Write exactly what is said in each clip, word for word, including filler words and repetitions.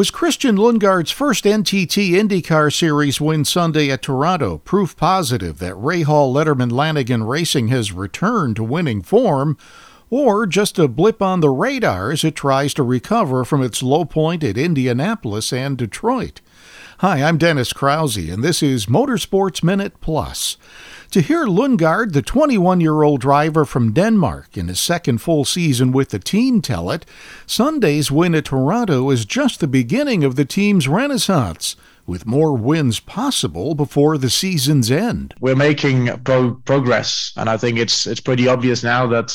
was Christian Lundgaard's first N T T IndyCar Series win Sunday at Toronto, proof positive that Rahal Letterman Lanigan Racing has returned to winning form, or just a blip on the radar as it tries to recover from its low point at Indianapolis and Detroit. Hi, I'm Dennis Krause, and this is Motorsports Minute Plus. To hear Lundgaard, the twenty-one-year-old driver from Denmark, in his second full season with the team tell it, Sunday's win at Toronto is just the beginning of the team's renaissance, with more wins possible before the season's end. We're making pro- progress, and I think it's it's pretty obvious now that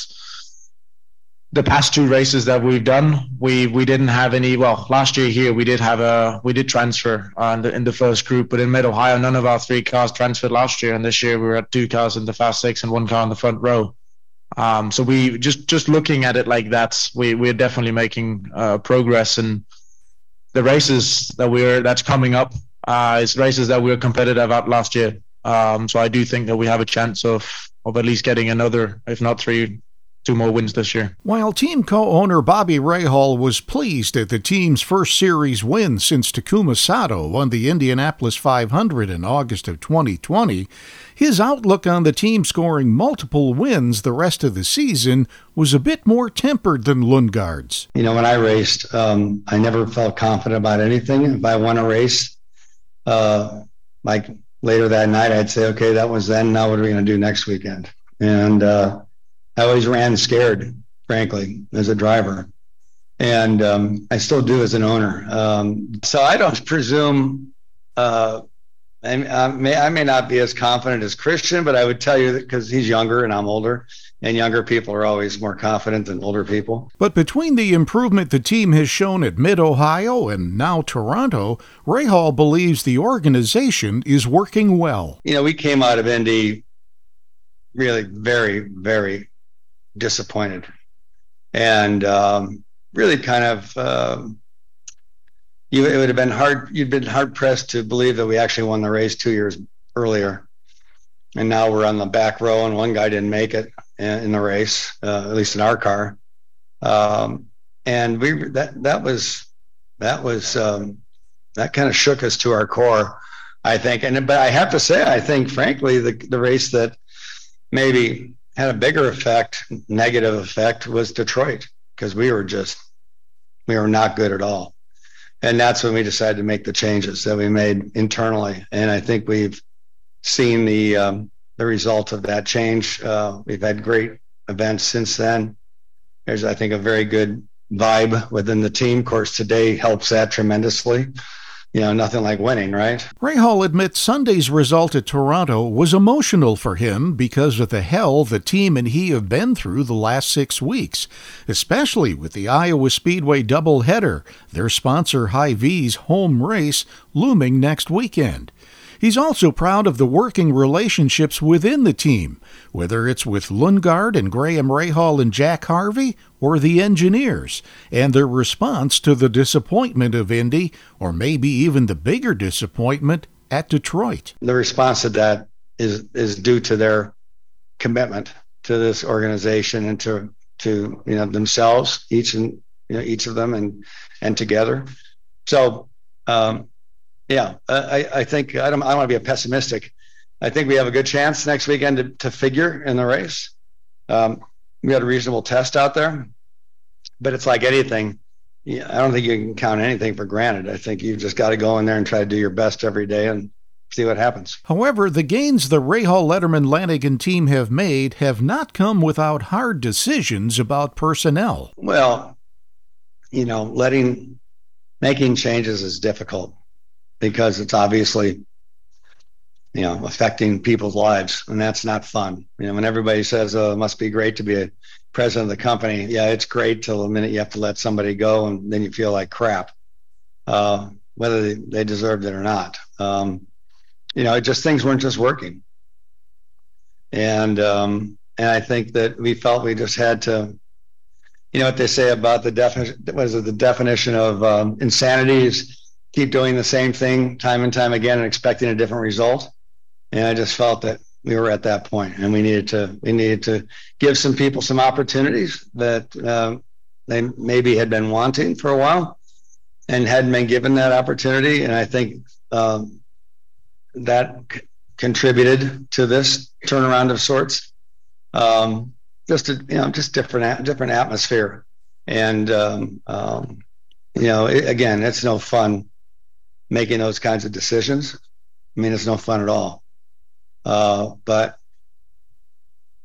the past two races that we've done, we we didn't have any. Well, last year here we did have a we did transfer uh, in, the, in the first group, but in Mid Ohio, none of our three cars transferred last year, and this year we were at two cars in the fast six and one car in the front row. Um, so we just just looking at it like that, we we're definitely making uh, progress, and the races that we're that's coming up uh, is races that we were competitive at last year. Um, so I do think that we have a chance of of at least getting another, if not three. Two more wins this year. While team co-owner Bobby Rahal was pleased at the team's first series win since Takuma Sato won the Indianapolis five hundred in August of twenty twenty, his outlook on the team scoring multiple wins the rest of the season was a bit more tempered than Lundgaard's. You know, when I raced, um, I never felt confident about anything. If I won a race, uh, like later that night, I'd say, okay, that was then. Now what are we going to do next weekend? And, uh, I always ran scared, frankly, as a driver. And um, I still do as an owner. Um, so I don't presume, uh, I, I, may, I may not be as confident as Christian, but I would tell you that because he's younger and I'm older, and younger people are always more confident than older people. But between the improvement the team has shown at Mid-Ohio and now Toronto, Rahal believes the organization is working well. You know, we came out of Indy really very, very disappointed and um, really kind of uh, you it would have been hard you'd been hard pressed to believe that we actually won the race two years earlier, and now we're on the back row and one guy didn't make it in the race, uh, at least in our car, um, and we that that was that was um, that kind of shook us to our core, I think. And but I have to say, I think frankly the the race that maybe had a bigger effect, negative effect, was Detroit, because we were just, we were not good at all. And that's when we decided to make the changes that we made internally. And I think we've seen the um, the result of that change. Uh, we've had great events since then. There's, I think, a very good vibe within the team. Of course, today helps that tremendously. You know, nothing like winning, right? Rahal admits Sunday's result at Toronto was emotional for him because of the hell the team and he have been through the last six weeks, especially with the Iowa Speedway doubleheader, their sponsor Hy-Vee's home race, looming next weekend. He's also proud of the working relationships within the team, whether it's with Lundgaard and Graham Rahal and Jack Harvey, or the engineers, and their response to the disappointment of Indy, or maybe even the bigger disappointment at Detroit. The response to that is is due to their commitment to this organization and to to you know themselves, each and you know each of them and and together. So. Um, Yeah, I, I think I don't. I don't want to be a pessimistic. I think we have a good chance next weekend to, to figure in the race. Um, we had a reasonable test out there, but it's like anything. Yeah, I don't think you can count anything for granted. I think you've just got to go in there and try to do your best every day and see what happens. However, the gains the Rahal Letterman Lanigan team have made have not come without hard decisions about personnel. Well, you know, letting making changes is difficult, because it's obviously, you know, affecting people's lives, and that's not fun. You know, when everybody says, oh, it must be great to be a president of the company. Yeah, it's great till the minute you have to let somebody go, and then you feel like crap, uh, whether they, they deserved it or not. Um, you know, it just things weren't just working. And um, and I think that we felt we just had to, you know what they say about the definition, what is it, the definition of um, insanity is, keep doing the same thing time and time again and expecting a different result. And I just felt that we were at that point, and we needed to we needed to give some people some opportunities that uh, they maybe had been wanting for a while, and hadn't been given that opportunity. And I think um, that c- contributed to this turnaround of sorts. Um, just, a, you know, just different, different atmosphere. And, um, um, you know, it, again, it's no fun making those kinds of decisions. I mean, it's no fun at all. Uh, but,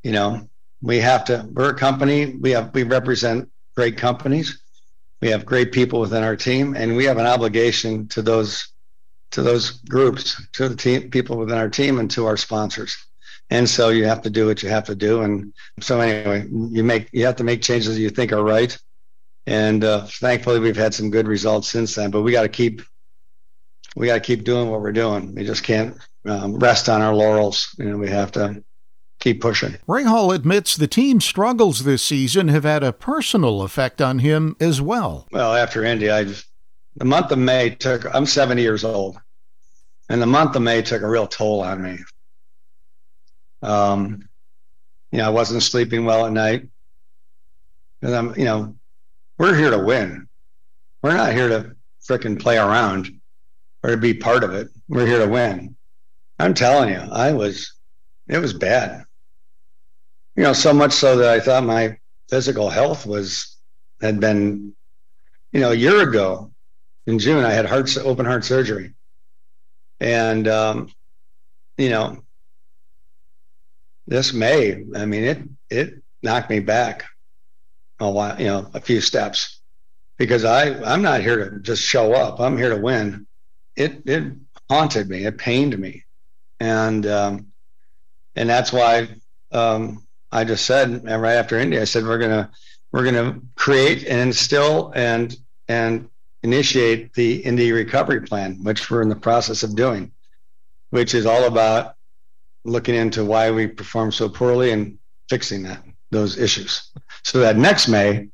you know, we have to, we're a company, we have, we represent great companies. We have great people within our team, and we have an obligation to those, to those groups, to the team, people within our team, and to our sponsors. And so you have to do what you have to do. And so anyway, you make, you have to make changes that you think are right. And uh, thankfully we've had some good results since then, but we got to keep, we got to keep doing what we're doing. We just can't um, rest on our laurels. You know, we have to keep pushing. Rahal admits the team's struggles this season have had a personal effect on him as well. Well, after Indy, I just, the month of May took, I'm seventy years old, and the month of May took a real toll on me. Um, you know, I wasn't sleeping well at night. And I'm, you know, we're here to win. We're not here to frickin' play around or to be part of it. We're here to win. I'm telling you, I was, it was bad. You know, so much so that I thought my physical health was, had been, you know, a year ago in June, I had heart, open heart surgery. And, um, you know, this May, I mean, it, it knocked me back a while, you know, a few steps, because I, I'm not here to just show up. I'm here to win. It, it haunted me. It pained me. And, um, And that's why um, I just said, and right after Indy, I said we're gonna we're gonna create and instill and and initiate the Indy recovery plan, which we're in the process of doing, which is all about looking into why we performed so poorly and fixing that those issues, so that next May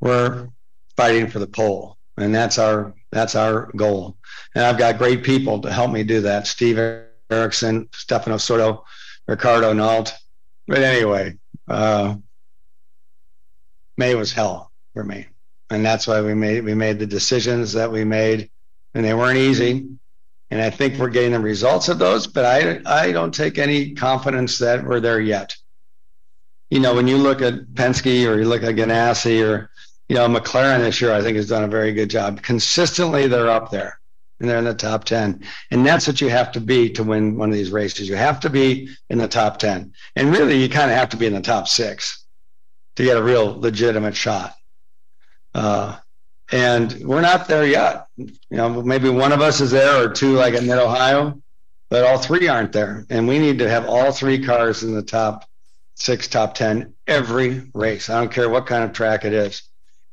we're fighting for the pole, and that's our that's our goal. And I've got great people to help me do that: Steve Erickson, Stefano Sordo, Ricardo Nalt. But anyway, uh, May was hell for me. And that's why we made we made the decisions that we made, and they weren't easy. And I think we're getting the results of those, but I, I don't take any confidence that we're there yet. You know, when you look at Penske or you look at Ganassi or, you know, McLaren this year, I think has done a very good job. Consistently, they're up there. And they're in the top ten. And that's what you have to be to win one of these races. You have to be in the top ten. And really, you kind of have to be in the top six to get a real legitimate shot. Uh, and we're not there yet. You know, maybe one of us is there or two, like at Mid Ohio, but all three aren't there. And we need to have all three cars in the top six, top ten, every race. I don't care what kind of track it is.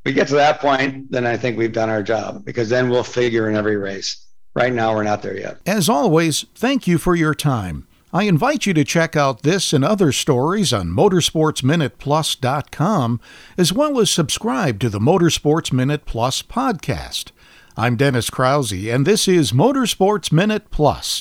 We get to that point, then I think we've done our job, because then we'll figure in every race. Right now, we're not there yet. As always, thank you for your time. I invite you to check out this and other stories on Motorsports Minute Plus dot com, as well as subscribe to the Motorsports Minute Plus podcast. I'm Dennis Krause, and this is Motorsports Minute Plus.